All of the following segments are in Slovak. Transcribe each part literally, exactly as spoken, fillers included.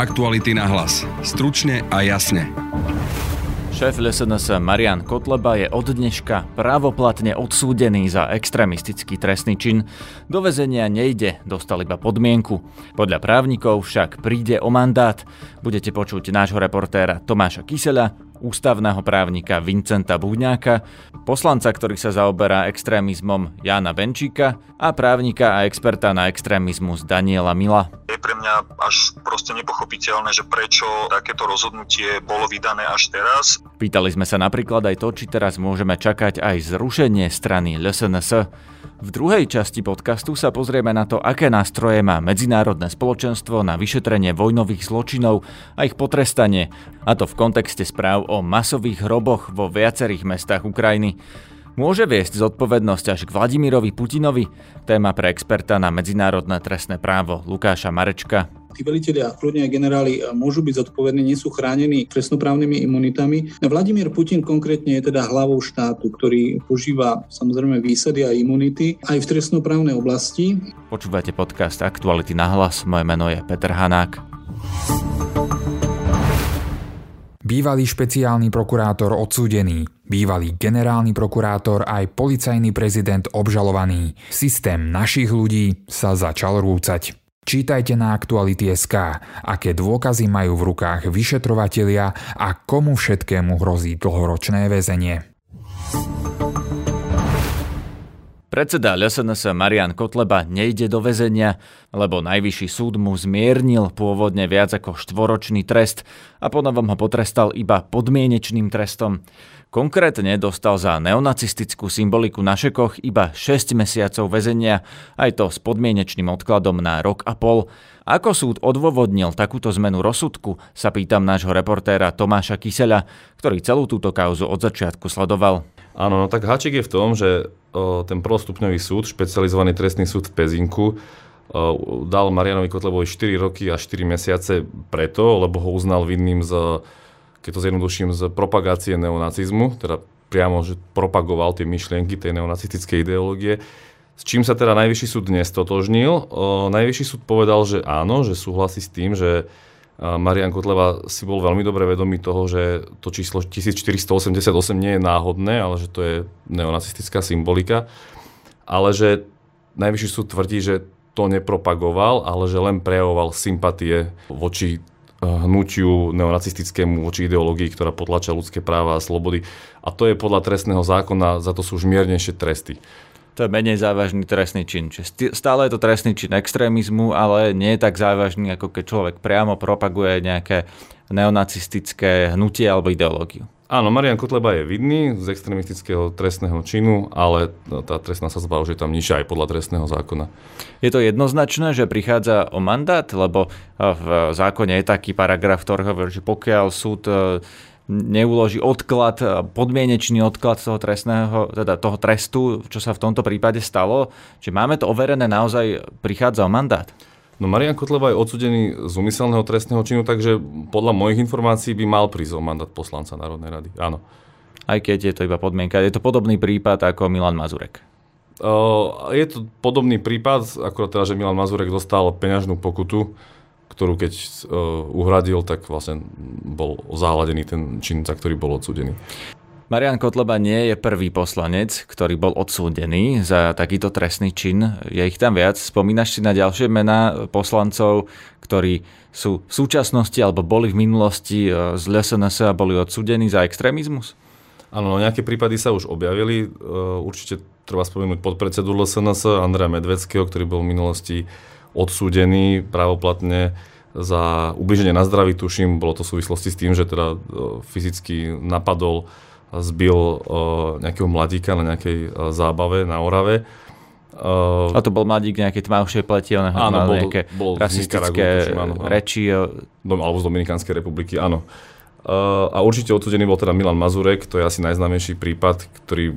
Aktuality na hlas. Stručne a jasne. Šéf ĽSNS Marian Kotleba je od dneška právoplatne odsúdený za extrémistický trestný čin. Do väzenia nejde, dostal iba podmienku. Podľa právnikov však príde o mandát. Budete počuť nášho reportéra Tomáša Kysela, ústavného právnika Vincenta Bujňáka, poslanca, ktorý sa zaoberá extrémizmom Jana Benčíka a právnika a experta na extrémizmus Daniela Mila. Pre mňa až proste nepochopiteľné, že prečo takéto rozhodnutie bolo vydané až teraz. Pýtali sme sa napríklad aj to, či teraz môžeme čakať aj zrušenie strany ĽSNS. V druhej časti podcastu sa pozrieme na to, aké nástroje má medzinárodné spoločenstvo na vyšetrenie vojnových zločinov a ich potrestanie, a to v kontexte správ o masových hroboch vo viacerých mestách Ukrajiny. Môže viesť zodpovednosť až k Vladimirovi Putinovi? Téma pre experta na medzinárodné trestné právo Lukáša Marečka. Tí velitelia a kľudne aj generáli môžu byť zodpovední, nie sú chránení trestnoprávnymi imunitami. Vladimír Putin konkrétne je teda hlavou štátu, ktorý požíva samozrejme výsady a imunity aj v trestnoprávnej oblasti. Počúvate podcast Aktuality na hlas, moje meno je Peter Hanák. Bývalý špeciálny prokurátor odsúdený, bývalý generálny prokurátor aj policajný prezident obžalovaný. Systém našich ľudí sa začal rúcať. Čítajte na Aktuality bodka es ká, aké dôkazy majú v rukách vyšetrovatelia a komu všetkému hrozí dlhoročné väzenie. Predseda ĽSNS Marian Kotleba nejde do väzenia, lebo najvyšší súd mu zmiernil pôvodne viac ako štvoročný trest a ponovom ho potrestal iba podmienečným trestom. Konkrétne dostal za neonacistickú symboliku na šekoch iba šesť mesiacov väzenia, aj to s podmienečným odkladom na rok a pol. Ako súd odôvodnil takúto zmenu rozsudku, sa pýtam nášho reportéra Tomáša Kysela, ktorý celú túto kauzu od začiatku sledoval. Áno, no tak háčik je v tom, že o, ten prvostupňový súd, špecializovaný trestný súd v Pezinku, o, dal Marianovi Kotlebovi štyri roky a štyri mesiace preto, lebo ho uznal vinným z... keď to zjednoduším, z propagácie neonacizmu, teda priamo, že propagoval tie myšlienky tej neonacistickej ideológie, s čím sa teda Najvyšší súd nestotožnil. Najvyšší súd povedal, že áno, že súhlasí s tým, že Marian Kotleba si bol veľmi dobre vedomý toho, že to číslo tisícštyristoosemdesiatosem nie je náhodné, ale že to je neonacistická symbolika, ale že Najvyšší súd tvrdí, že to nepropagoval, ale že len prejavoval sympatie voči hnutiu neonacistickému, voči ideológii, ktorá potláča ľudské práva a slobody. A to je podľa trestného zákona, za to sú už miernejšie tresty. To je menej závažný trestný čin. Čiže stále je to trestný čin extrémizmu, ale nie je tak závažný, ako keď človek priamo propaguje nejaké neonacistické hnutie alebo ideológiu. Áno, Marian Kotleba je vidný z extrémistického trestného činu, ale tá trestná sadzba už je tam nižšia aj podľa trestného zákona. Je to jednoznačné, že prichádza o mandát, lebo v zákone je taký paragraf, ktorý hovorí, že pokiaľ súd neuloží odklad, podmienečný odklad toho trestného, teda toho trestu, čo sa v tomto prípade stalo, že máme to overené, naozaj prichádza o mandát. No Marian Kotleba je odsúdený z úmyselného trestného činu, takže podľa mojich informácií by mal prísť o mandát poslanca Národnej rady. Áno. Aj keď je to iba podmienka. Je to podobný prípad ako Milan Mazurek. Uh, je to podobný prípad, akorát teda, že Milan Mazurek dostal peňažnú pokutu, ktorú keď uh, uhradil, tak vlastne bol zahladený ten čin, za ktorý bol odsúdený. Marian Kotleba nie je prvý poslanec, ktorý bol odsúdený za takýto trestný čin. Je ich tam viac. Spomínaš si na ďalšie mená poslancov, ktorí sú v súčasnosti alebo boli v minulosti z ĽSNS a boli odsúdení za extrémizmus? Áno, nejaké prípady sa už objavili. Určite treba spomenúť podpredsedu ĽSNS Andreja Medvedského, ktorý bol v minulosti odsúdený právoplatne za ubliženie na zdraví, tuším. Bolo to v súvislosti s tým, že teda fyzicky napadol zbil uh, nejakého mladíka na nejakej uh, zábave na Orave. Uh, a to bol mladík nejakej tmavšej pleti, on mal nejaké bol rasistické reči. Dom, alebo z Dominikánskej republiky, áno. Uh, a určite odsudený bol teda Milan Mazurek, to je asi najznámejší prípad, ktorý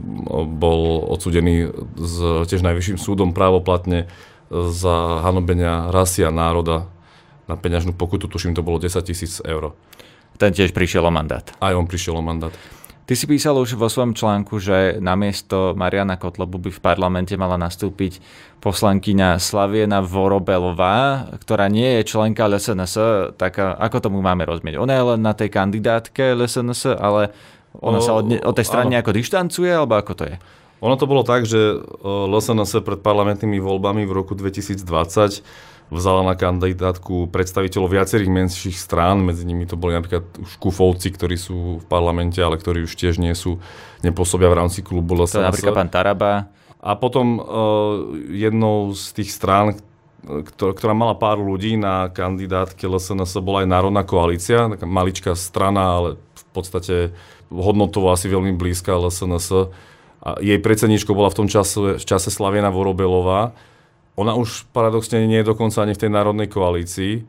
bol odsudený s tiež najvyšším súdom právoplatne za hanobenia rasy a národa na peňažnú pokutu, tuším to bolo desaťtisíc eur. Ten tiež prišiel o mandát. Aj on prišiel o mandát. Ty si písal už vo svojom článku, že namiesto Mariana Kotlebu by v parlamente mala nastúpiť poslankyňa Slaviena Vorobelová, ktorá nie je členka ĽSNS, tak ako tomu máme rozumieť? Ona je len na tej kandidátke ĽSNS, ale ona sa od, ne- od tej strany nejako dištancuje, alebo ako to je? Ono to bolo tak, že ĽSNS pred parlamentnými voľbami v roku dvetisícdvadsať vzala na kandidátku predstaviteľov viacerých menších strán, medzi nimi to boli napríklad Škufovci, ktorí sú v parlamente, ale ktorí už tiež nie sú, nepôsobia v rámci klubu ĽSNS. To napríklad pán Taraba. A potom uh, jednou z tých strán, ktor- ktorá mala pár ľudí na kandidátke ĽSNS, bola aj Národná koalícia, taká maličká strana, ale v podstate hodnotovo asi veľmi blízka ĽSNS. A jej predsedníčkou bola v tom čase, v čase Slaviena Vorobelová. Ona už paradoxne nie je dokonca ani v tej národnej koalícii.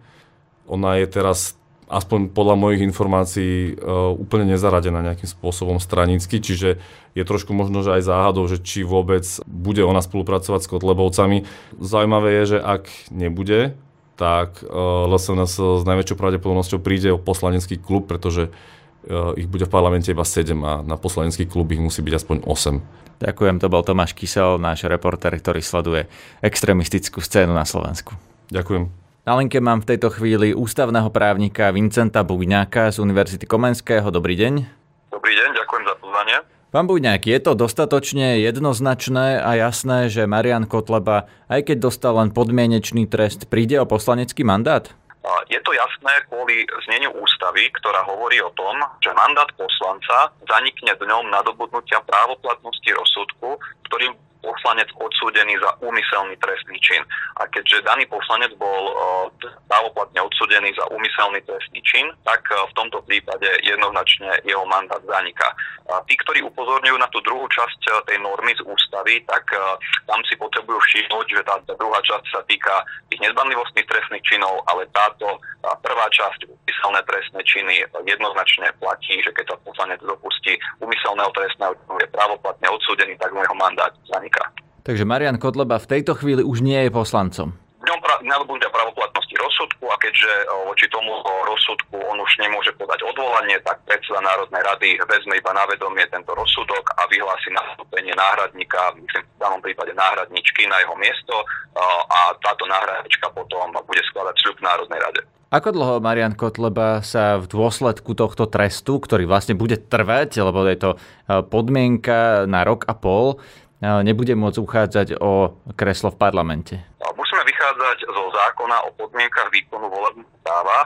Ona je teraz, aspoň podľa mojich informácií, úplne nezaradená nejakým spôsobom stranícky, čiže je trošku možno, že aj záhadou, že či vôbec bude ona spolupracovať s Kotlebovcami. Zaujímavé je, že ak nebude, tak ĽSNS s najväčšou pravdepodobnosťou príde o poslanecký klub, pretože ich bude v parlamente iba sedem a na poslanecký klub ich musí byť aspoň osem. Ďakujem, to bol Tomáš Kysel, náš reportér, ktorý sleduje extrémistickú scénu na Slovensku. Ďakujem. Na linke mám v tejto chvíli ústavného právnika Vincenta Bujňáka z Univerzity Komenského. Dobrý deň. Dobrý deň, ďakujem za pozvanie. Pán Bujňák, je to dostatočne jednoznačné a jasné, že Marian Kotleba, aj keď dostal len podmienečný trest, príde o poslanecký mandát? Je to jasné kvôli zneniu ústavy, ktorá hovorí o tom, že mandát poslanca zanikne dňom nadobudnutia právoplatnosti rozsudku, ktorým poslanec odsúdený za úmyselný trestný čin. A keďže daný poslanec bol právoplatne odsúdený za úmyselný trestný čin, tak v tomto prípade jednoznačne jeho mandát zaniká. A tí, ktorí upozorňujú na tú druhú časť tej normy z ústavy, tak tam si potrebujú všimnúť, že tá druhá časť sa týka tých nedbanlivostných trestných činov, ale táto prvá časť, úmyselné trestné činy, jednoznačne platí, že keď sa poslanec dopustí úmyselného trestného činu, je právoplatne odsúdený, tak jeho mandát zaniká. Takže Marian Kotleba v tejto chvíli už nie je poslancom. Dňom nadobudnutia právoplatnosti rozsudku, a keďže voči tomu rozsudku on už nemôže podať odvolanie, tak predseda Národnej rady vezme iba na vedomie tento rozsudok a vyhlási nastúpenie náhradníka, myslím v danom prípade náhradničky, na jeho miesto, a táto náhradnička potom bude skladať sľub Národnej rade. Ako dlho Marian Kotleba sa v dôsledku tohto trestu, ktorý vlastne bude trvať, lebo je to podmienka na rok a pol, nebude môcť uchádzať o kreslo v parlamente? Musíme vychádzať zo zákona o podmienkach výkonu volebného práva.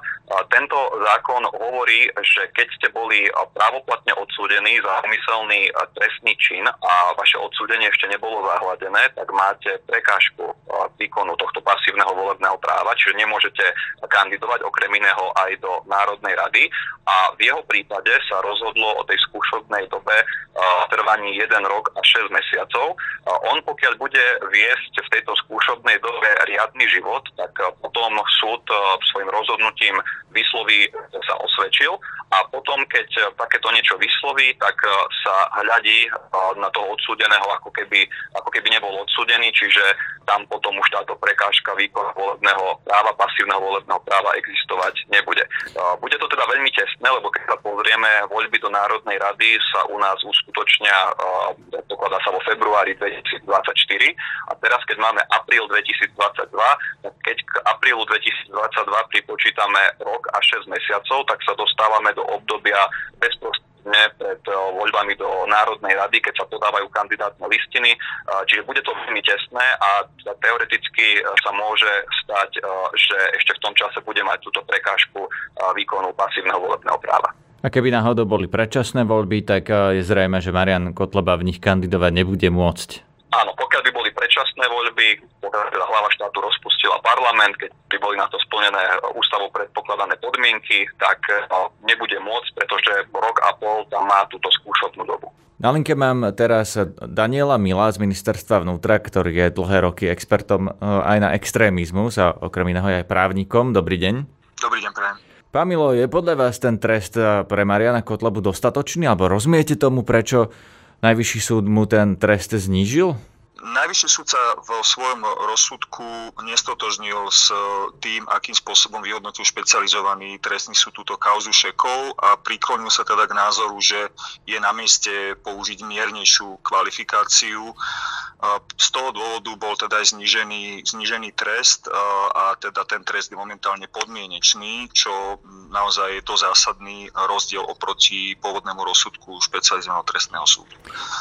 Tento zákon hovorí, že keď ste boli právoplatne odsúdení za úmyselný trestný čin a vaše odsúdenie ešte nebolo zahladené, tak máte prekážku výkonu tohto pasívneho volebného práva, čiže nemôžete kandidovať okrem iného aj do Národnej rady. A v jeho prípade sa rozhodlo o tej skúšobnej dobe trvaní jeden rok a šesť mesiacov. On, pokiaľ bude viesť v tejto skúšobnej dobe riadny život, tak potom súd svojim rozhodnutím vysloví, že sa osvedčil, a potom, keď takéto niečo vysloví, tak sa hľadí na toho odsúdeného, ako keby, ako keby nebol odsúdený, čiže tam potom už táto prekážka výkonu volebného práva, pasívneho volebného práva existovať nebude. Bude to teda veľmi tesné, lebo keď sa pozrieme, voľby do Národnej rady sa u nás uskutočnia, pokladá sa vo februári dvetisícdvadsaťštyri, a teraz, keď máme apríl dvetisícdvadsaťdva, tak keď k aprílu dvetisícdvadsaťdva pripočítame rok a šesť mesiacov, tak sa dostávame do obdobia bezprostredne pred voľbami do Národnej rady, keď sa podávajú kandidátne listiny, čiže bude to veľmi tesné a teoreticky sa môže stať, že ešte v tom čase bude mať túto prekážku výkonu pasívneho volebného práva. A keby náhodou boli predčasné voľby, tak je zrejme, že Marian Kotleba v nich kandidovať nebude môcť. Áno, pokiaľ by boli predčasné voľby, pokiaľ teda hlava štátu rozpustila parlament, keď by boli na to splnené ústavou predpokladané podmienky, tak nebude môcť, pretože rok a pol tam má túto skúšobnú dobu. Na linke mám teraz Daniela Mila z ministerstva vnútra, ktorý je dlhé roky expertom aj na extrémizmus a okrem iného je aj právnikom. Dobrý deň. Dobrý deň, prajem. Pán Milo, je podľa vás ten trest pre Mariana Kotlebu dostatočný, alebo rozumiete tomu, prečo Najvyšší súd mu ten trest znížil? Najvyšší súdca vo svojom rozsudku nestotožnil s tým, akým spôsobom vyhodnotil špecializovaný trestný súd túto kauzu šekov a priklonil sa teda k názoru, že je na mieste použiť miernejšiu kvalifikáciu. Z toho dôvodu bol teda aj znížený, znížený trest a teda ten trest je momentálne podmienečný, čo naozaj je to zásadný rozdiel oproti pôvodnému rozsudku špecializovaného trestného súdu.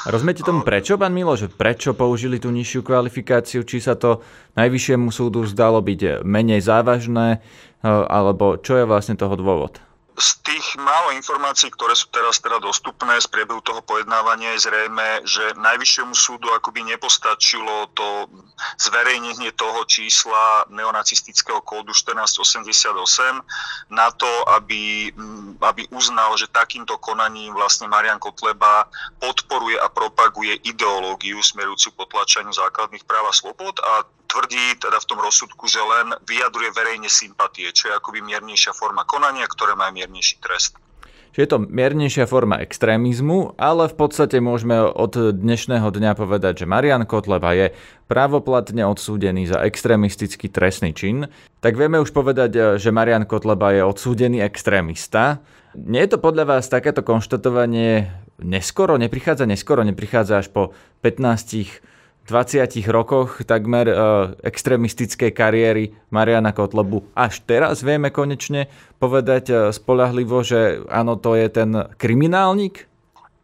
Rozumiete tomu prečo, pán Milo, že prečo použil tú nižšiu kvalifikáciu, či sa to najvyššiemu súdu zdalo byť menej závažné, alebo čo je vlastne toho dôvod? Z tých málo informácií, ktoré sú teraz teda dostupné z priebehu toho pojednávania, je zrejme, že najvyššiemu súdu akoby nepostačilo to zverejnenie toho čísla neonacistického kódu štrnásť osemdesiatosem na to, aby, aby uznal, že takýmto konaním vlastne Marian Kotleba podporuje a propaguje ideológiu smerujúcu potlačaniu základných práv a slobod a tvrdí teda v tom rozsudku, že len vyjadruje verejne sympatie, čo je akoby miernejšia forma konania, ktoré má miernejší trest. Čiže je to miernejšia forma extrémizmu, ale v podstate môžeme od dnešného dňa povedať, že Marian Kotleba je právoplatne odsúdený za extrémistický trestný čin. Tak vieme už povedať, že Marian Kotleba je odsúdený extrémista. Nie je to podľa vás takéto konštatovanie neskoro, neprichádza neskoro, neprichádza až po pätnástich dvadsiatich rokoch takmer e, extrémistickej kariéry Mariana Kotlebu. Až teraz vieme konečne povedať e, spoľahlivo, že áno, to je ten kriminálnik?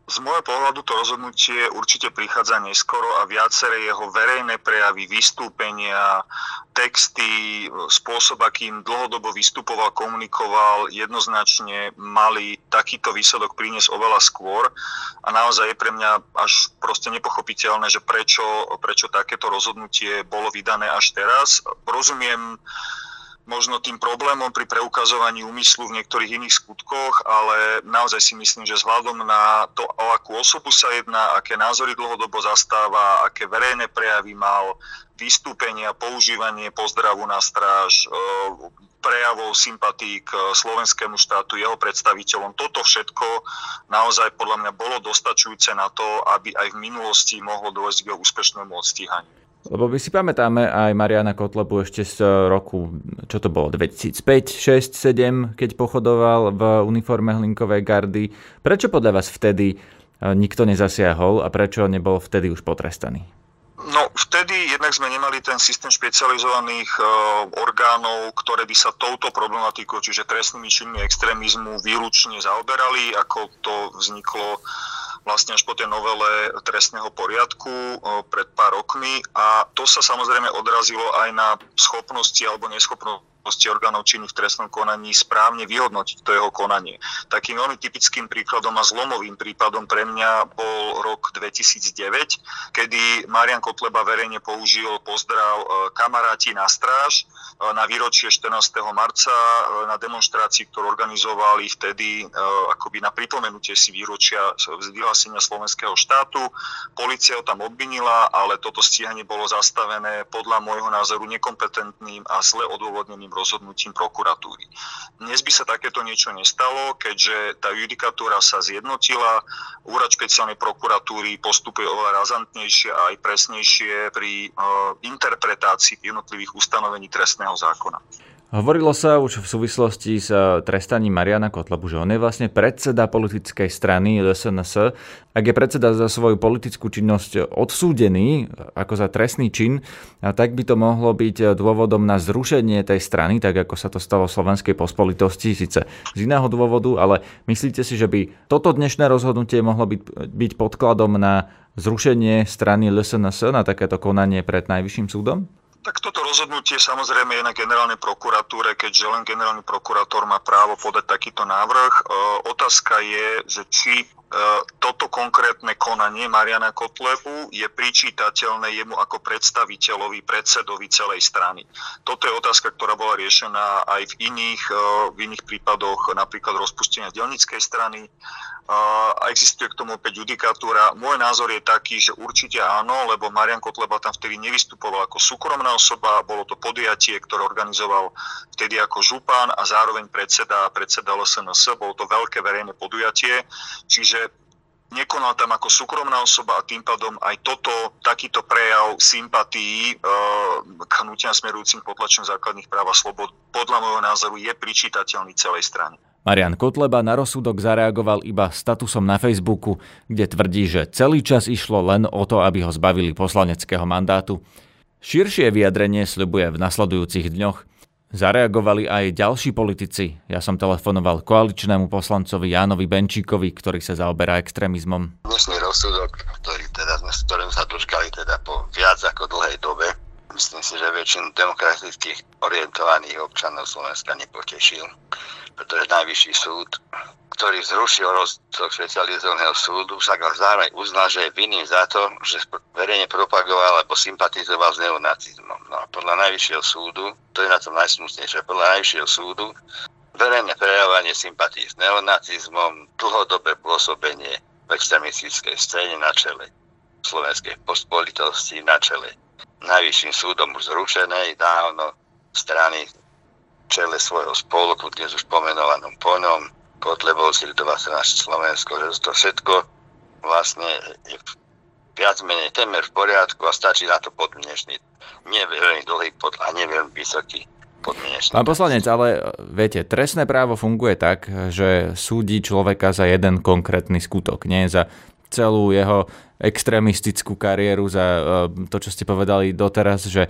Z môjho pohľadu to rozhodnutie určite prichádza neskoro a viaceré jeho verejné prejavy, vystúpenia, texty, spôsob, akým dlhodobo vystupoval, komunikoval, jednoznačne mali takýto výsledok priniesť oveľa skôr. A naozaj je pre mňa až proste nepochopiteľné, že prečo, prečo takéto rozhodnutie bolo vydané až teraz. Rozumiem možno tým problémom pri preukazovaní úmyslu v niektorých iných skutkoch, ale naozaj si myslím, že vzhľadom na to, o akú osobu sa jedná, aké názory dlhodobo zastáva, aké verejné prejavy mal, vystúpenia, používanie pozdravu na stráž, prejavov sympatí k slovenskému štátu, jeho predstaviteľom. Toto všetko naozaj podľa mňa bolo dostačujúce na to, aby aj v minulosti mohlo dôjsť k jeho úspešnému odstíhaniu. Lebo my si pamätáme aj Mariana Kotlebu ešte z roku, čo to bolo, dvetisícpäť, šesť, sedem, keď pochodoval v uniforme hlinkovej gardy. Prečo podľa vás vtedy nikto nezasiahol a prečo nebol vtedy už potrestaný? No vtedy jednak sme nemali ten systém špecializovaných e, orgánov, ktoré by sa touto problematikou, čiže trestnými činmi extrémizmu, výlučne zaoberali, ako to vzniklo vlastne až po tej novele trestného poriadku pred pár rokmi a to sa samozrejme odrazilo aj na schopnosti alebo neschopnosti orgánov činných v trestnom konaní správne vyhodnotiť to jeho konanie. Takým veľmi typickým príkladom a zlomovým prípadom pre mňa bol rok dvetisícdeväť, kedy Marian Kotleba verejne použil pozdrav kamaráti na stráž na výročie štrnásteho marca na demonstrácii, ktorú organizovali vtedy akoby na pripomenutie si výročia vyhlásenia slovenského štátu. Polícia ho tam obvinila, ale toto stíhanie bolo zastavené podľa môjho názoru nekompetentným a zle odôvodneným rozhodnutím prokuratúry. Dnes by sa takéto niečo nestalo, keďže tá judikatúra sa zjednotila, úrad špeciálnej prokuratúry postupuje oveľa razantnejšie a aj presnejšie pri e, interpretácii jednotlivých ustanovení trestného zákona. Hovorilo sa už v súvislosti s trestaním Mariana Kotlebu, že on je vlastne predseda politickej strany ĽSNS. Ak je predseda za svoju politickú činnosť odsúdený ako za trestný čin, tak by to mohlo byť dôvodom na zrušenie tej strany, tak ako sa to stalo v Slovenskej pospolitosti, síce z iného dôvodu, ale myslíte si, že by toto dnešné rozhodnutie mohlo byť, byť podkladom na zrušenie strany ĽSNS, na takéto konanie pred najvyšším súdom? Tak toto rozhodnutie samozrejme je na generálnej prokuratúre, keďže len generálny prokurátor má právo podať takýto návrh. E, otázka je, že či e, toto konkrétne konanie Mariana Kotlebu je pričítateľné jemu ako predstaviteľovi, predsedovi celej strany. Toto je otázka, ktorá bola riešená aj v iných, e, v iných prípadoch, napríklad rozpustenia dielnickej strany. A existuje k tomu opäť judikatúra. Môj názor je taký, že určite áno, lebo Marian Kotleba tam vtedy nevystupoval ako súkromná osoba, bolo to podujatie, ktoré organizoval vtedy ako župan a zároveň predseda, predseda ĽSNS, bolo to veľké verejné podujatie, čiže nekonal tam ako súkromná osoba a tým pádom aj toto, takýto prejav sympatií e, k hnutiam smerujúcim potlačom základných práv a slobod podľa môjho názoru je pričítateľný celej strane. Marian Kotleba na rozsudok zareagoval iba statusom na Facebooku, kde tvrdí, že celý čas išlo len o to, aby ho zbavili poslaneckého mandátu. Širšie vyjadrenie sľubuje v nasledujúcich dňoch. Zareagovali aj ďalší politici. Ja som telefonoval koaličnému poslancovi Jánovi Benčíkovi, ktorý sa zaoberá extrémizmom. Dnešný rozsudok, ktorý teda, s ktorým sa dočkali teda po viac ako dlhej dobe, myslím si, že väčšinu demokratických orientovaných občanov Slovenska nepotešil, pretože najvyšší súd, ktorý zrušil rozsudok špecializovaného súdu, však ale zároveň uznal, že je vinným za to, že verejne propagoval alebo sympatizoval s neonacizmom. No a podľa najvyššieho súdu, to je na tom najsmutnejšie, podľa najvyššieho súdu, verejné prejavovanie sympatí s neonacizmom, dlhodobé pôsobenie v extremistickej scéne na čele slovenskej pospolitosti, na čele najvyšším súdom už zrušenej dávno strany čele svojho spolku, dnes už pomenovanom po ňom, Kotlebovci, Ľudovacia Slovensko, že to všetko vlastne je viac menej témer v poriadku a stačí na to podmienečný, nie veľmi dlhý pod, a nie veľmi vysoký podmienečný. Pán poslanec, ale viete, trestné právo funguje tak, že súdi človeka za jeden konkrétny skutok, nie za celú jeho extrémistickú kariéru, za to, čo ste povedali doteraz, že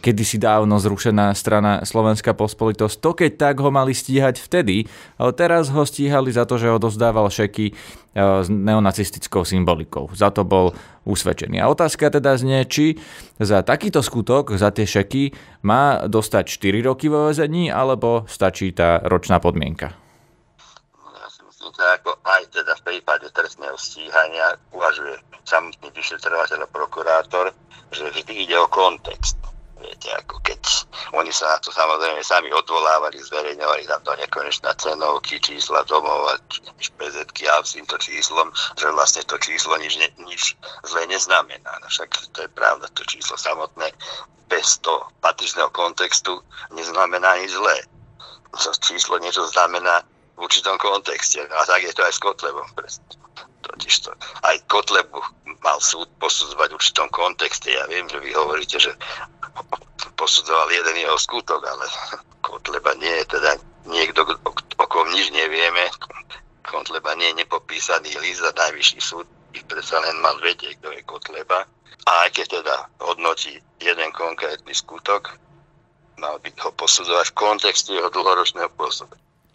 kedysi dávno zrušená strana Slovenská pospolitosť, to keď tak ho mali stíhať vtedy, ale teraz ho stíhali za to, že odovzdával šeky s neonacistickou symbolikou. Za to bol usvedčený. A otázka teda znie, či za takýto skutok, za tie šeky, má dostať štyri roky vo väzení, alebo stačí tá ročná podmienka? Ako aj teda v prípade trestného stíhania uvažuje samotný vyšetrovateľ a prokurátor, že vždy ide o kontext. Viete, ako keď oni sa na to samozrejme sami odvolávali, zverejňovali tam do nekonečná cenovky, čísla domov a špezetky a s týmto číslom, že vlastne to číslo nič, ne, nič zle neznamená. No však to je pravda, to číslo samotné bez toho patričného kontextu neznamená nič zlé. To číslo niečo znamená v určitom kontexte. A tak je to aj s Kotlebom. Totižto aj Kotlebu mal súd posudzovať v určitom kontexte. Ja viem, že vy hovoríte, že posudzoval jeden jeho skutok, ale Kotleba nie je teda niekto, o kom nič nevieme. Kotleba nie je nepopísaný list a najvyšší súd by predsa len mal vedieť, kto je Kotleba. A aj keď teda hodnotí jeden konkrétny skutok, mal by ho posudzovať v kontexte jeho dlhoročného pôsobenia.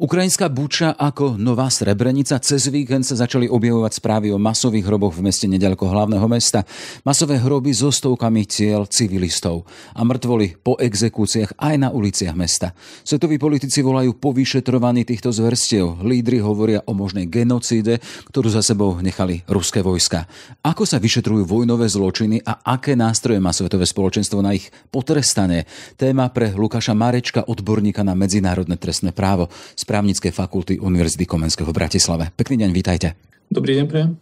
Ukrajinská Buča ako nová Srebrenica. Cez víkend sa začali objavovať správy o masových hroboch v meste neďaleko hlavného mesta. Masové hroby so stovkami tiel civilistov a mŕtvoli po exekúciách aj na uliciach mesta. Svetoví politici volajú po vyšetrovaní týchto zverstiev. Lídri hovoria o možnej genocíde, ktorú za sebou nechali ruské vojska. Ako sa vyšetrujú vojnové zločiny a aké nástroje má svetové spoločenstvo na ich potrestanie? Téma pre Lukáša Marečka, odborníka na medzinárodné trestné právo Právnickej fakulty Univerzity Komenského v Bratislave. Pekný deň, vítajte. Dobrý deň, prejem.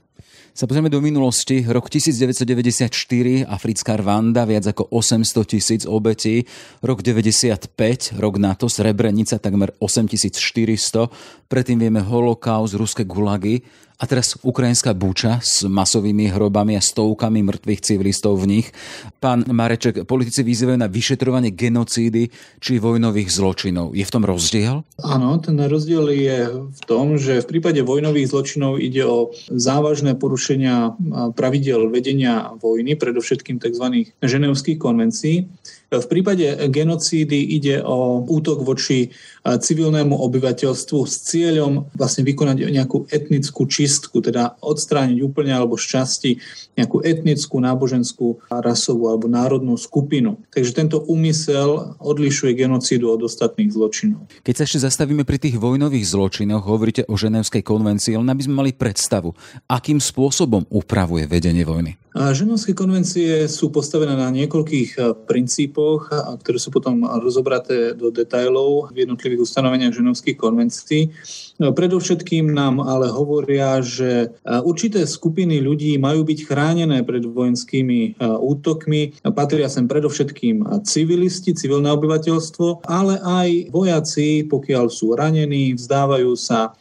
Sa pozrieme do minulosti. Rok devätnásťstodeväťdesiatštyri, africká Rwanda, viac ako osemsto tisíc obetí. Rok deväťdesiatpäť, rok NATO, Srebrenica, takmer osemtisícštyristo. Predtým vieme holokaust, ruské gulagy. A teraz ukrajinská Buča s masovými hrobami a stovkami mŕtvych civilistov v nich. Pán Mareček, politici vyzývajú na vyšetrovanie genocídy či vojnových zločinov. Je v tom rozdiel? Áno, ten rozdiel je v tom, že v prípade vojnových zločinov ide o závažné porušenia pravidel vedenia vojny, predovšetkým tzv. Ženevských konvencií. V prípade genocídy ide o útok voči civilnému obyvateľstvu s cieľom vlastne vykonať nejakú etnickú čistku, teda odstrániť úplne alebo z časti nejakú etnickú, náboženskú, rasovú alebo národnú skupinu. Takže tento úmysel odlišuje genocídu od ostatných zločinov. Keď sa ešte zastavíme pri tých vojnových zločinoch, hovoríte o Ženevskej konvencii, len aby sme mali predstavu, akým spôsobom spôsobom upravuje vedenie vojny? Ženevské konvencie sú postavené na niekoľkých princípoch, ktoré sú potom rozobraté do detailov v jednotlivých ustanoveniach ženevských konvencií. Predovšetkým nám ale hovoria, že určité skupiny ľudí majú byť chránené pred vojenskými útokmi. Patria sem predovšetkým civilisti, civilné obyvateľstvo, ale aj vojaci, pokiaľ sú ranení, vzdávajú sa,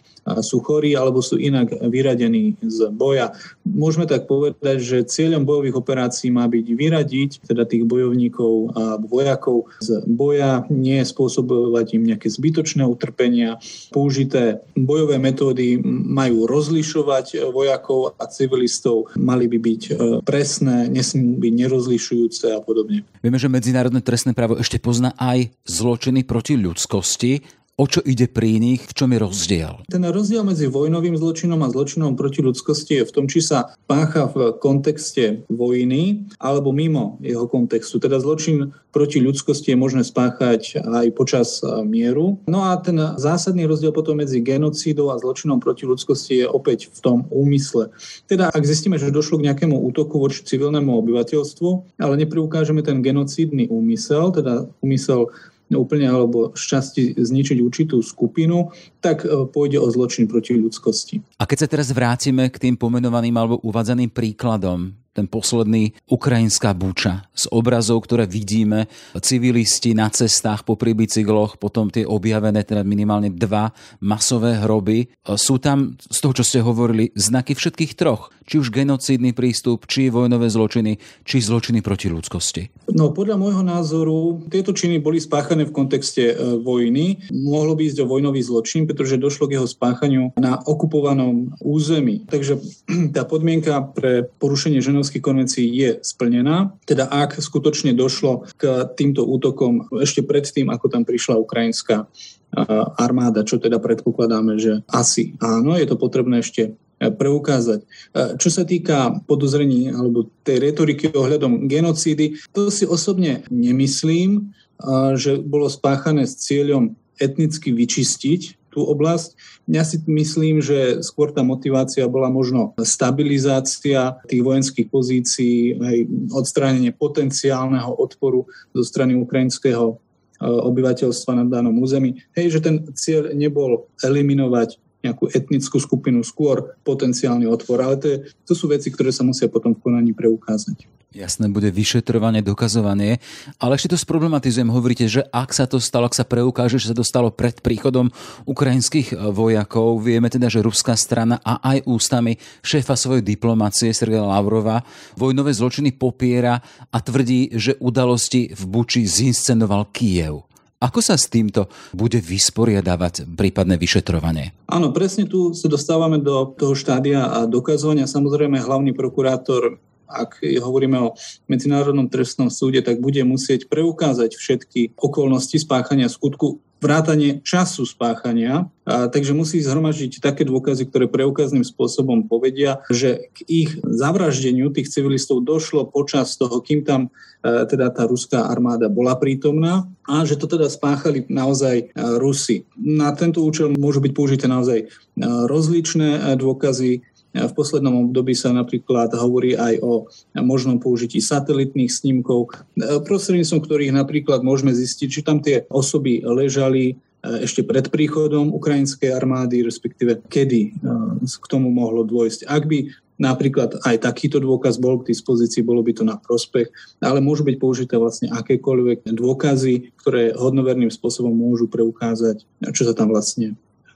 sú chorí alebo sú inak vyradení z boja. Môžeme tak povedať, že cieľom bojových operácií má byť vyradiť teda tých bojovníkov a vojakov z boja, nie spôsobovať im nejaké zbytočné utrpenia. Použité bojové metódy majú rozlišovať vojakov a civilistov, mali by byť presné, nesmú byť nerozlišujúce a podobne. Vieme, že medzinárodné trestné právo ešte pozná aj zločiny proti ľudskosti. O čo ide pri iných? V čom je rozdiel? Ten rozdiel medzi vojnovým zločinom a zločinom proti ľudskosti je v tom, či sa pácha v kontexte vojny alebo mimo jeho kontextu. Teda zločin proti ľudskosti je možné spáchať aj počas mieru. No a ten zásadný rozdiel potom medzi genocídou a zločinom proti ľudskosti je opäť v tom úmysle. Teda ak zistíme, že došlo k nejakému útoku voči civilnému obyvateľstvu, ale nepreukážeme ten genocídny úmysel, teda úmysel úplne alebo šťastí zničiť určitú skupinu, tak pôjde o zločin proti ľudskosti. A keď sa teraz vrátime k tým pomenovaným alebo uvádzaným príkladom, ten posledný ukrajinská Buča s obrazov, ktoré vidíme, civilisti na cestách popri bicykloch, potom tie objavené teda minimálne dva masové hroby. Sú tam, z toho čo ste hovorili, znaky všetkých troch. Či už genocídny prístup, či vojnové zločiny, či zločiny proti ľudskosti. No podľa môjho názoru tieto činy boli spáchané v kontexte vojny. Mohlo by ísť o vojnový zločin, pretože došlo k jeho spáchaniu na okupovanom území. Takže tá podmienka pre porušenie ženovských konvencií je splnená. Teda ak skutočne došlo k týmto útokom ešte predtým, ako tam prišla ukrajinská armáda, čo teda predpokladáme, že asi áno, je to potrebné ešte preukázať. Čo sa týka podozrení alebo tej retoriky ohľadom genocídy, to si osobne nemyslím, že bolo spáchané s cieľom etnicky vyčistiť tú oblasť. Ja si myslím, že skôr tá motivácia bola možno stabilizácia tých vojenských pozícií, aj odstránenie potenciálneho odporu zo strany ukrajinského obyvateľstva na danom území. Hej, že ten cieľ nebol eliminovať nejakú etnickú skupinu, skôr potenciálny odpor. Ale to, je, to sú veci, ktoré sa musia potom v konaní preukázať. Jasné, bude vyšetrovanie, dokazovanie. Ale ešte to sproblematizujem. Hovoríte, že ak sa to stalo, ak sa preukáže, že sa to stalo pred príchodom ukrajinských vojakov, vieme teda, že ruská strana a aj ústami šéfa svojej diplomácie Sergeja Lavrova vojnové zločiny popiera a tvrdí, že udalosti v Buči zinscenoval Kyjev. Ako sa s týmto bude vysporiadavať prípadné vyšetrovanie? Áno, presne tu sa dostávame do toho štádia a dokazovania. Samozrejme, hlavný prokurátor, ak hovoríme o Medzinárodnom trestnom súde, tak bude musieť preukázať všetky okolnosti spáchania skutku, vrátane času spáchania, a takže musí zhromaždiť také dôkazy, ktoré preukazným spôsobom povedia, že k ich zavraždeniu tých civilistov došlo počas toho, kým tam e, teda tá ruská armáda bola prítomná a že to teda spáchali naozaj Rusi. Na tento účel môžu byť použité naozaj rozličné dôkazy. V poslednom období sa napríklad hovorí aj o možnom použití satelitných snímkov, prostredníctvom ktorých napríklad môžeme zistiť, či tam tie osoby ležali ešte pred príchodom ukrajinskej armády, respektíve kedy k tomu mohlo dôjsť. Ak by napríklad aj takýto dôkaz bol k dispozícii, bolo by to na prospech, ale môžu byť použité vlastne akékoľvek dôkazy, ktoré hodnoverným spôsobom môžu preukázať, čo sa tam vlastne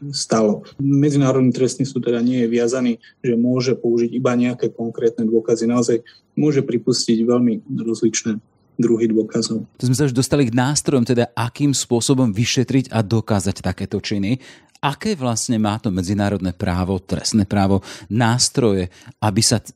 stalo. Medzinárodný trestný súd teda nie je viazaný, že môže použiť iba nejaké konkrétne dôkazy. Naozaj môže pripustiť veľmi rozličné druhy dôkazov. To sme sa už dostali k nástrojom, teda akým spôsobom vyšetriť a dokázať takéto činy. Aké vlastne má to medzinárodné právo, trestné právo, nástroje, aby sa t-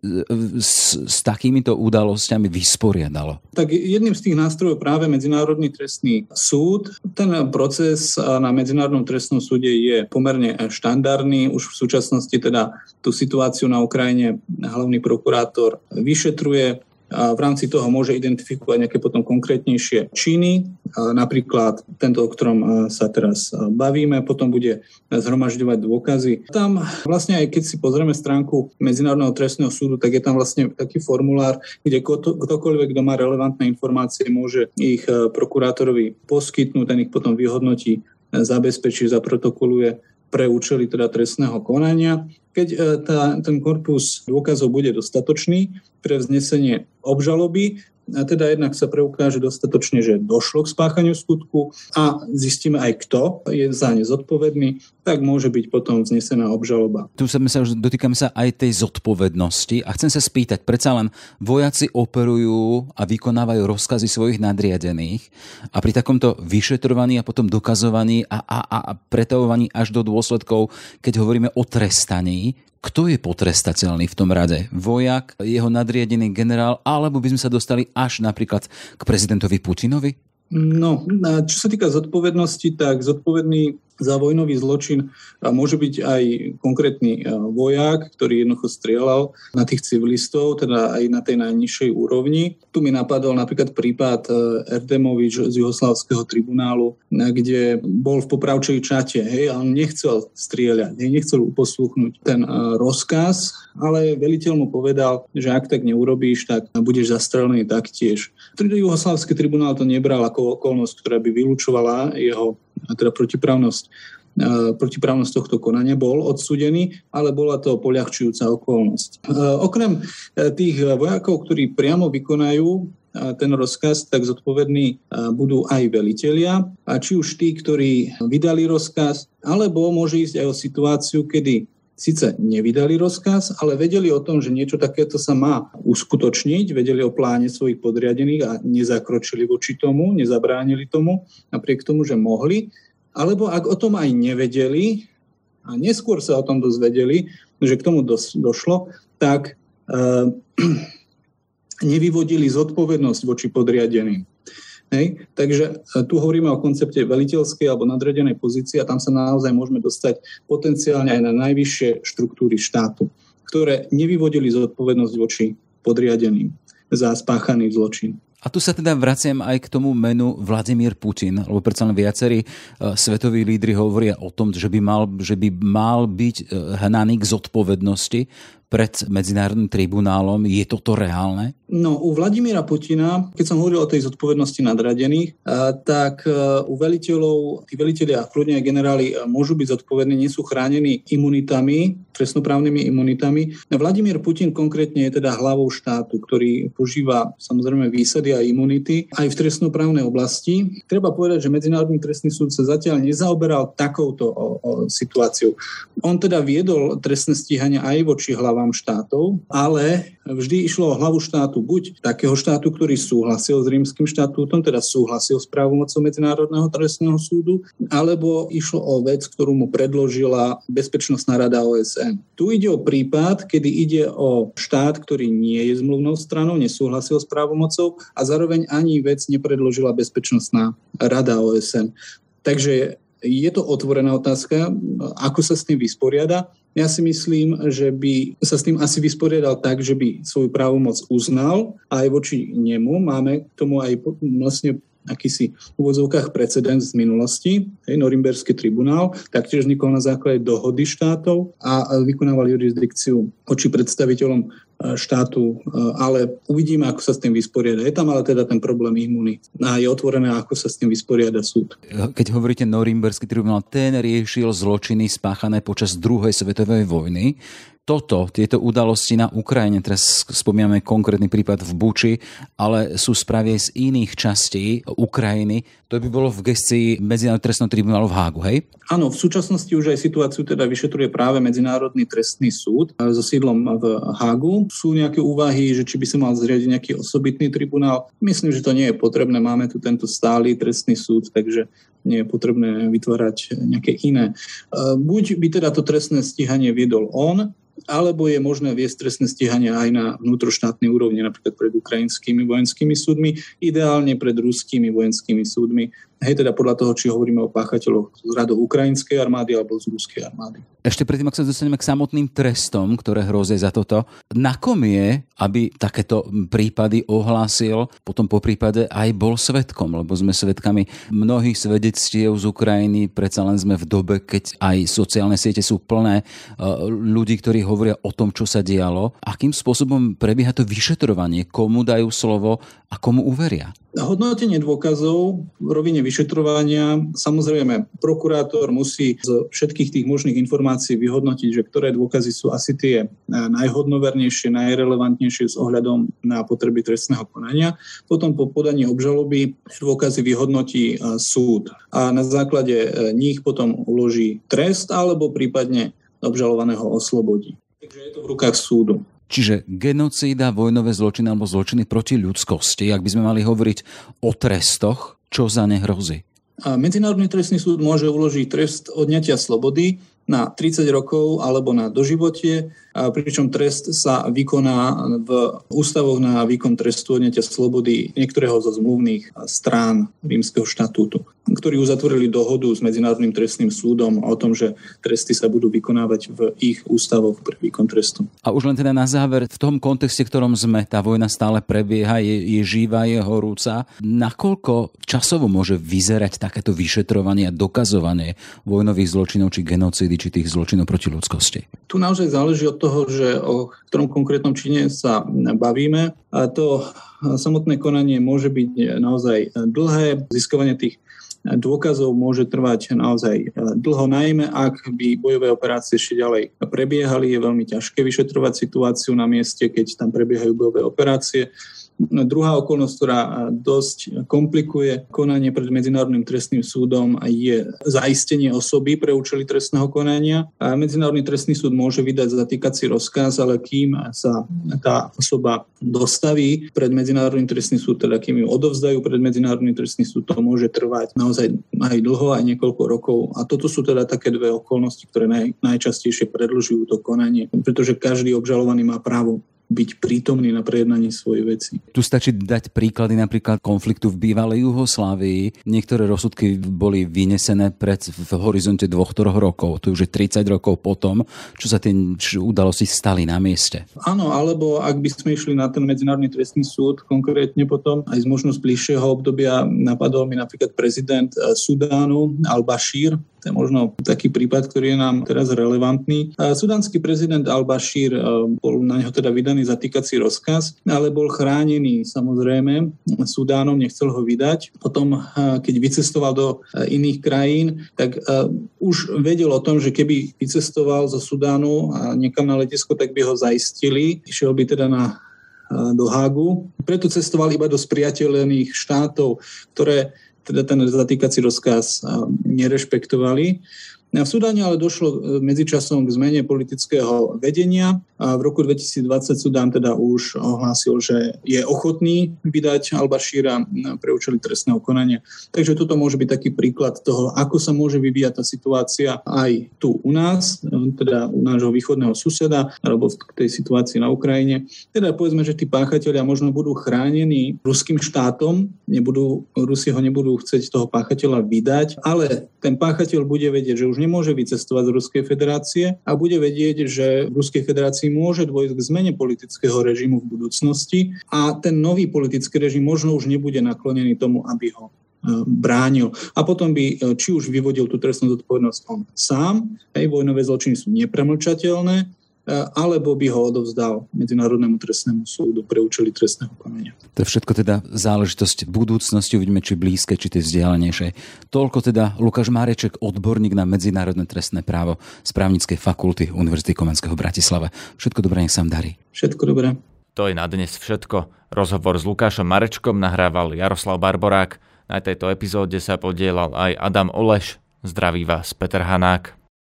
s, s takýmito udalosťami vysporiadalo? Tak jedným z tých nástrojov práve Medzinárodný trestný súd. Ten proces na Medzinárodnom trestnom súde je pomerne štandardný. Už v súčasnosti teda tú situáciu na Ukrajine hlavný prokurátor vyšetruje. V rámci toho môže identifikovať nejaké potom konkrétnejšie činy, napríklad tento, o ktorom sa teraz bavíme, potom bude zhromažďovať dôkazy. Tam vlastne aj keď si pozrieme stránku Medzinárodného trestného súdu, tak je tam vlastne taký formulár, kde ktokoľvek, kto má relevantné informácie, môže ich prokurátorovi poskytnúť, ten ich potom vyhodnotí, zabezpečí, zaprotokoluje pre účely teda trestného konania. Keď tá, ten korpus dôkazov bude dostatočný pre vznesenie obžaloby, a teda jednak sa preukáže dostatočne, že došlo k spáchaniu skutku a zistíme aj kto je za ne zodpovedný, tak môže byť potom vznesená obžaloba. Tu sa už dotýkame sa aj tej zodpovednosti a chcem sa spýtať, predsa len vojaci operujú a vykonávajú rozkazy svojich nadriadených a pri takomto vyšetrovaní a potom dokazovaní a, a, a pretavovaní až do dôsledkov, keď hovoríme o trestaní, kto je potrestateľný v tom rade? Vojak, jeho nadriadený generál, alebo by sme sa dostali až napríklad k prezidentovi Putinovi? No, čo sa týka zodpovednosti, tak zodpovedný za vojnový zločin môže byť aj konkrétny vojak, ktorý jednoducho strieľal na tých civilistov, teda aj na tej najnižšej úrovni. Tu mi napadol napríklad prípad Erdemovič z Juhoslavského tribunálu, kde bol v popravčej čate, hej, a on nechcel strieľať, hej, nechcel uposlúchnuť ten rozkaz, ale veliteľ mu povedal, že ak tak neurobíš, tak budeš zastrelený taktiež. Juhoslavský tribunál to nebral ako okolnosť, ktorá by vylúčovala jeho teda protiprávnosť, protiprávnosť tohto konania, bol odsúdený, ale bola to poľahčujúca okolnosť. Okrem tých vojakov, ktorí priamo vykonajú ten rozkaz, tak zodpovední budú aj velitelia, a či už tí, ktorí vydali rozkaz, alebo môže ísť aj o situáciu, kedy síce nevydali rozkaz, ale vedeli o tom, že niečo takéto sa má uskutočniť, vedeli o pláne svojich podriadených a nezakročili voči tomu, nezabránili tomu, napriek tomu, že mohli. Alebo ak o tom aj nevedeli a neskôr sa o tom dozvedeli, že k tomu dos- došlo, tak e, nevyvodili zodpovednosť voči podriadeným. Hej. Takže tu hovoríme o koncepte veliteľskej alebo nadradenej pozície a tam sa naozaj môžeme dostať potenciálne aj na najvyššie štruktúry štátu, ktoré nevyvodili zodpovednosť voči podriadeným za spáchaný zločin. A tu sa teda vraciam aj k tomu menu Vladimír Putin, lebo predsa len viacerí svetoví lídri hovoria o tom, že by mal, že by mal byť hnaný k zodpovednosti pred medzinárodným tribunálom. Je toto reálne? No, u Vladimíra Putina, keď som hovoril o tej zodpovednosti nadradených, tak u veliteľov, tí velitelia, kľudne aj generáli, môžu byť zodpovední, nie sú chránení imunitami, trestnoprávnymi imunitami. Vladimír Putin konkrétne je teda hlavou štátu, ktorý požíva samozrejme výsady a imunity aj v trestnoprávnej oblasti. Treba povedať, že Medzinárodný trestný súd sa zatiaľ nezaoberal takouto o, o situáciou. On teda viedol trestné stíhania aj voči hlavám štátov, ale vždy išlo o hlavu štátu buď takého štátu, ktorý súhlasil s Rímskym štatútom, teda súhlasil s právomocou Medzinárodného trestného súdu, alebo išlo o vec, ktorú mu predložila Bezpečnostná rada ó es en. Tu ide o prípad, kedy ide o štát, ktorý nie je zmluvnou stranou, nesúhlasil s právomocou a zároveň ani vec nepredložila Bezpečnostná rada ó es en. Takže je to otvorená otázka, ako sa s tým vysporiada. Ja si myslím, že by sa s tým asi vysporiadal tak, že by svoju právomoc uznal aj voči nemu. Máme k tomu aj vlastne akýsi v úvodzovkách precedens z minulosti, hej, Norimberský tribunál, taktiež vznikol na základe dohody štátov a vykonával jurisdikciu voči predstaviteľom štátu, ale uvidíme, ako sa s tým vysporiada. Je tam ale teda ten problém imunity a je otvorené, ako sa s tým vysporiada súd. Keď hovoríte Norimberský tribunál, ten riešil zločiny spáchané počas druhej svetovej vojny. Toto, tieto udalosti na Ukrajine, teraz spomíname konkrétny prípad v Buči, ale sú správy z iných častí Ukrajiny. To by bolo v gescii Medzinárodného trestného tribunálu v Hágu, hej? Áno, v súčasnosti už aj situáciu teda vyšetruje práve Medzinárodný trestný súd so sídlom v Hágu. Sú nejaké úvahy, že či by sa mal zriadiť nejaký osobitný tribunál. Myslím, že to nie je potrebné. Máme tu tento stály trestný súd, takže nie je potrebné vytvárať nejaké iné. Buď by teda to trestné stíhanie viedol on, alebo je možné viesť trestné stíhanie aj na vnútroštátnej úrovni, napríklad pred ukrajinskými vojenskými súdmi, ideálne pred ruskými vojenskými súdmi, Hej, teda podľa toho, či hovoríme o páchateľoch z radov ukrajinskej armády alebo z ruskej armády. Ešte predtým, ak sa dostaneme k samotným trestom, ktoré hrozia za toto, na kom je, aby takéto prípady ohlásil, potom po prípade aj bol svedkom, lebo sme svedkami mnohých svedectiev z Ukrajiny, predsa len sme v dobe, keď aj sociálne siete sú plné ľudí, ktorí hovoria o tom, čo sa dialo, akým spôsobom prebieha to vyšetrovanie, komu dajú slovo a komu uveria. Hodnotenie dôkazov v rovine vyšetrovania. Samozrejme, prokurátor musí z všetkých tých možných informácií vyhodnotiť, že ktoré dôkazy sú asi tie najhodnovernejšie, najrelevantnejšie s ohľadom na potreby trestného konania. Potom po podaní obžaloby dôkazy vyhodnotí súd a na základe nich potom uloží trest alebo prípadne obžalovaného oslobodí. Takže je to v rukách súdu. Čiže genocída, vojnové zločiny alebo zločiny proti ľudskosti, ak by sme mali hovoriť o trestoch, čo za ne hrozí? Medzinárodný trestný súd môže uložiť trest odňatia slobody na tridsať rokov alebo na doživotie, pričom trest sa vykoná v ústavoch na výkon trestu odňatia slobody niektorého zo zmluvných strán Rímskeho štatútu, ktorí uzatvorili dohodu s Medzinárodným trestným súdom o tom, že tresty sa budú vykonávať v ich ústavoch pre výkon trestu. A už len teda na záver, v tom kontexte, v ktorom sme, tá vojna stále prebieha, je, je živá, je horúca. Nakoľko časovo môže vyzerať takéto vyšetrovanie a dokazovanie vojnových zločinov či genocídy, či tých zločinov proti ľudskosti? Tu naozaj záleží od toho, že o ktorom konkrétnom čine sa bavíme. A to samotné konanie môže byť naozaj dlhé, získavanie tých dôkazov môže trvať naozaj dlho, najmä ak by bojové operácie ešte ďalej prebiehali. Je veľmi ťažké vyšetrovať situáciu na mieste, keď tam prebiehajú bojové operácie. Druhá okolnosť, ktorá dosť komplikuje konanie pred Medzinárodným trestným súdom, je zaistenie osoby pre účely trestného konania. A Medzinárodný trestný súd môže vydať zatýkací rozkaz, ale kým sa tá osoba dostaví pred Medzinárodný trestný súd, teda kým ju odovzdajú pred Medzinárodný trestný súd, to môže trvať naozaj aj dlho, aj niekoľko rokov. A toto sú teda také dve okolnosti, ktoré naj, najčastejšie predĺžujú to konanie, pretože každý obžalovaný má právo byť prítomný na prejednaní svojej veci. Tu stačí dať príklady napríklad konfliktu v bývalej Juhoslávii. Niektoré rozsudky boli vynesené pred v horizonte dvoch, troch rokov. To už je tridsať rokov potom, čo sa tie udalosti stali na mieste. Áno, alebo ak by sme išli na ten Medzinárodný trestný súd, konkrétne potom aj z možnosť bližšieho obdobia napadol mi napríklad prezident Sudánu Al-Bashir. To je možno taký prípad, ktorý je nám teraz relevantný. Sudánsky prezident Al-Bashir, bol na neho teda vydaný zatýkací rozkaz, ale bol chránený samozrejme Sudánom, nechcel ho vydať. Potom, keď vycestoval do iných krajín, tak už vedel o tom, že keby vycestoval zo Sudánu a niekam na letisko, tak by ho zaistili. Išiel by teda na do Hágu. Preto cestoval iba do spriateľených štátov, ktoré teda ten zatýkací rozkaz nerešpektovali. A v Sudáne ale došlo medzičasom k zmene politického vedenia a v roku dvetisícdvadsať Sudán teda už ohlásil, že je ochotný vydať Al-Bashíra pre účely trestného konania. Takže toto môže byť taký príklad toho, ako sa môže vyvíjať tá situácia aj tu u nás, teda u nášho východného suseda, alebo v tej situácii na Ukrajine. Teda povedzme, že tí páchatelia možno budú chránení ruským štátom, nebudú, Rusi ho nebudú chcieť toho páchateľa vydať, ale ten páchateľ bude vedieť, že už nemôže vycestovať z Ruskej federácie a bude vedieť, že v Ruskej federácii môže dôjsť k zmene politického režimu v budúcnosti a ten nový politický režim možno už nebude naklonený tomu, aby ho bránil. A potom by či už vyvodil tú trestnú zodpovednosť on sám, aj vojnové zločiny sú nepremlčateľné, alebo by ho odovzdal Medzinárodnému trestnému súdu pre účely trestného konania. To je všetko teda záležitosť budúcnosti, uvidíme, či blízke, či tie vzdialenejšie. Toľko teda Lukáš Mareček, odborník na medzinárodné trestné právo z Právnickej fakulty Univerzity Komenského v Bratislave. Všetko dobré, nech sa vám darí. Všetko dobré. To je na dnes všetko. Rozhovor s Lukášom Marečkom nahrával Jaroslav Barborák. Na tejto epizóde sa podielal aj Adam Oleš. Zdraví vás Peter Hanák.